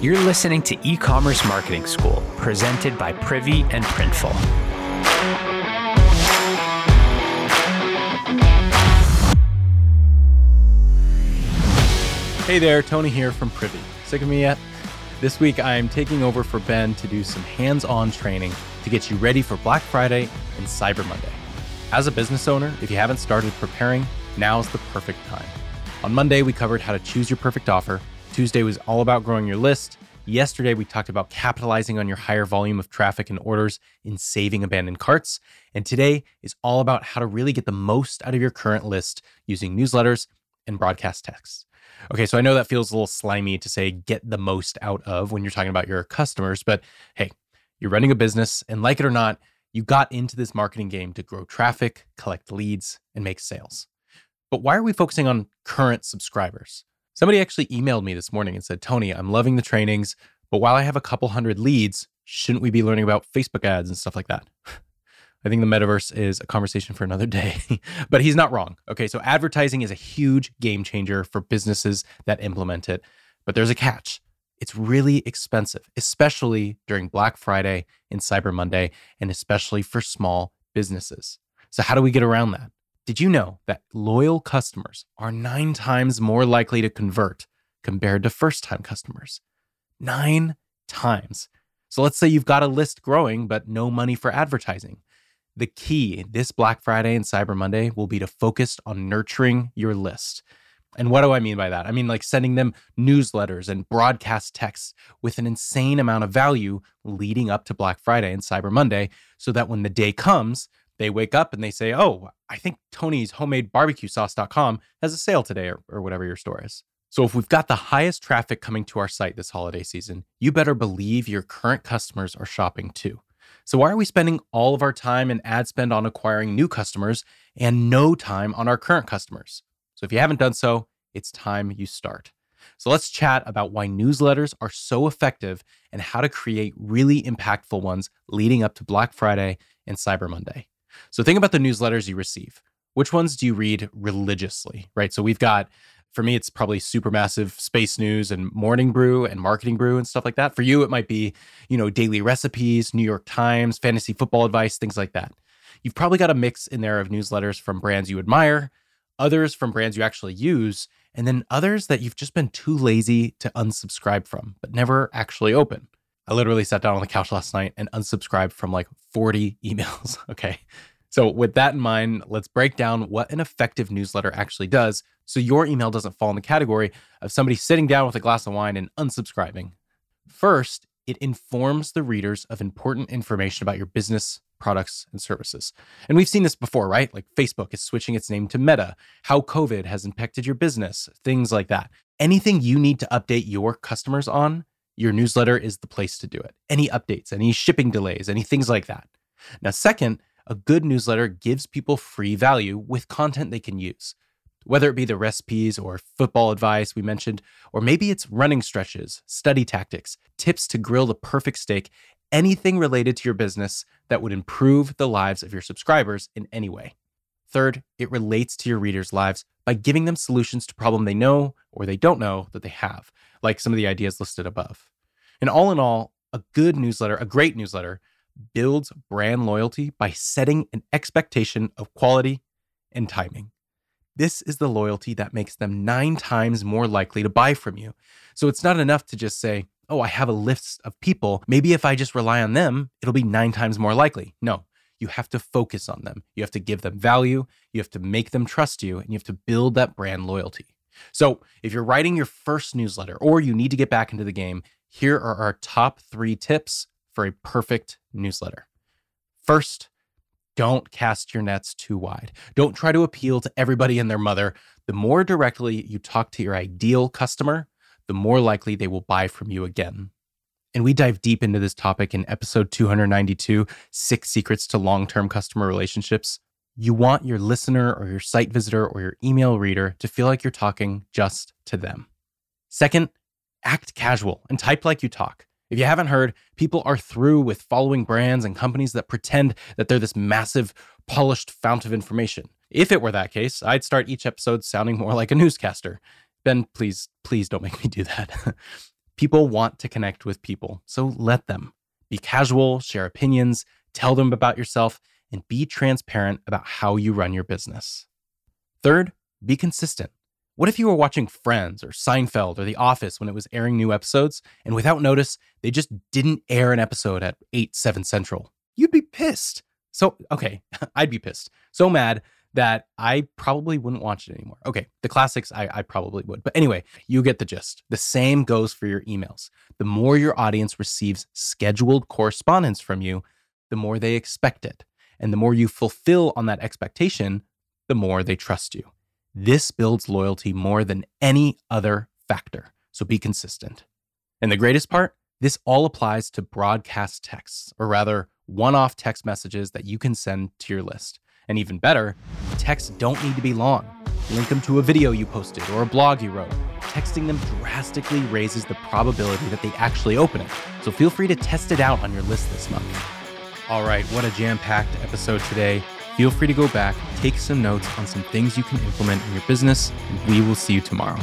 You're listening to E-commerce Marketing School, presented by Privy and Printful. Hey there, Tony here from Privy. Sick of me yet? This week I am taking over for Ben to do some hands-on training to get you ready for Black Friday and Cyber Monday. As a business owner, if you haven't started preparing, now's the perfect time. On Monday, we covered how to choose your perfect offer. Tuesday was all about growing your list. Yesterday, we talked about capitalizing on your higher volume of traffic and orders in saving abandoned carts. And today is all about how to really get the most out of your current list using newsletters and broadcast texts. Okay, so I know that feels a little slimy to say get the most out of when you're talking about your customers, but hey, you're running a business, and like it or not, you got into this marketing game to grow traffic, collect leads, and make sales. But why are we focusing on current subscribers? Somebody actually emailed me this morning and said, Tony, I'm loving the trainings, but while I have a couple hundred leads, shouldn't we be learning about Facebook ads and stuff like that? I think the metaverse is a conversation for another day, but he's not wrong. Okay, so advertising is a huge game changer for businesses that implement it, but there's a catch. It's really expensive, especially during Black Friday and Cyber Monday, and especially for small businesses. So how do we get around that? Did you know that loyal customers are 9 times more likely to convert compared to first-time customers? 9 times. So let's say you've got a list growing, but no money for advertising. The key this Black Friday and Cyber Monday will be to focus on nurturing your list. And what do I mean by that? I mean like sending them newsletters and broadcast texts with an insane amount of value leading up to Black Friday and Cyber Monday so that when the day comes, they wake up and they say, oh, I think Tony's homemadebarbecuesauce.com has a sale today or whatever your store is. So if we've got the highest traffic coming to our site this holiday season, you better believe your current customers are shopping too. So why are we spending all of our time and ad spend on acquiring new customers and no time on our current customers? So if you haven't done so, it's time you start. So let's chat about why newsletters are so effective and how to create really impactful ones leading up to Black Friday and Cyber Monday. So think about the newsletters you receive. Which ones do you read religiously, right? So we've got, for me, it's probably Supermassive, Space News, and Morning Brew, and Marketing Brew, and stuff like that. For you, it might be, daily recipes, New York Times, fantasy football advice, things like that. You've probably got a mix in there of newsletters from brands you admire, others from brands you actually use, and then others that you've just been too lazy to unsubscribe from, but never actually open. I literally sat down on the couch last night and unsubscribed from like 40 emails, okay? So with that in mind, let's break down what an effective newsletter actually does so your email doesn't fall in the category of somebody sitting down with a glass of wine and unsubscribing. First, it informs the readers of important information about your business, products, and services. And we've seen this before, right? Like Facebook is switching its name to Meta, how COVID has impacted your business, things like that. Anything you need to update your customers on, your newsletter is the place to do it. Any updates, any shipping delays, any things like that. Now, second, a good newsletter gives people free value with content they can use, whether it be the recipes or football advice we mentioned, or maybe it's running stretches, study tactics, tips to grill the perfect steak, anything related to your business that would improve the lives of your subscribers in any way. Third, it relates to your readers' lives by giving them solutions to problems they know or they don't know that they have, like some of the ideas listed above. And all in all, a great newsletter, builds brand loyalty by setting an expectation of quality and timing. This is the loyalty that makes them 9 times more likely to buy from you. So it's not enough to just say, oh, I have a list of people. Maybe if I just rely on them, it'll be 9 times more likely. No. You have to focus on them. You have to give them value. You have to make them trust you, and you have to build that brand loyalty. So if you're writing your first newsletter or you need to get back into the game, here are our top 3 tips for a perfect newsletter. First, don't cast your nets too wide. Don't try to appeal to everybody and their mother. The more directly you talk to your ideal customer, the more likely they will buy from you again. And we dive deep into this topic in episode 292, 6 Secrets to Long-Term Customer Relationships. You want your listener or your site visitor or your email reader to feel like you're talking just to them. Second, act casual and type like you talk. If you haven't heard, people are through with following brands and companies that pretend that they're this massive, polished fount of information. If it were that case, I'd start each episode sounding more like a newscaster. Ben, please don't make me do that. People want to connect with people, so let them. Be casual, share opinions, tell them about yourself, and be transparent about how you run your business. Third, be consistent. What if you were watching Friends or Seinfeld or The Office when it was airing new episodes, and without notice, they just didn't air an episode at 8, 7 Central? You'd be pissed. So, okay, I'd be pissed. So mad that I probably wouldn't watch it anymore. Okay, the classics, I probably would. But anyway, you get the gist. The same goes for your emails. The more your audience receives scheduled correspondence from you, the more they expect it. And the more you fulfill on that expectation, the more they trust you. This builds loyalty more than any other factor, so be consistent. And the greatest part, this all applies to broadcast texts, or rather, one-off text messages that you can send to your list. And even better, texts don't need to be long. Link them to a video you posted or a blog you wrote. Texting them drastically raises the probability that they actually open it, so feel free to test it out on your list this month. All right, what a jam-packed episode today. Feel free to go back, take some notes on some things you can implement in your business, and we will see you tomorrow.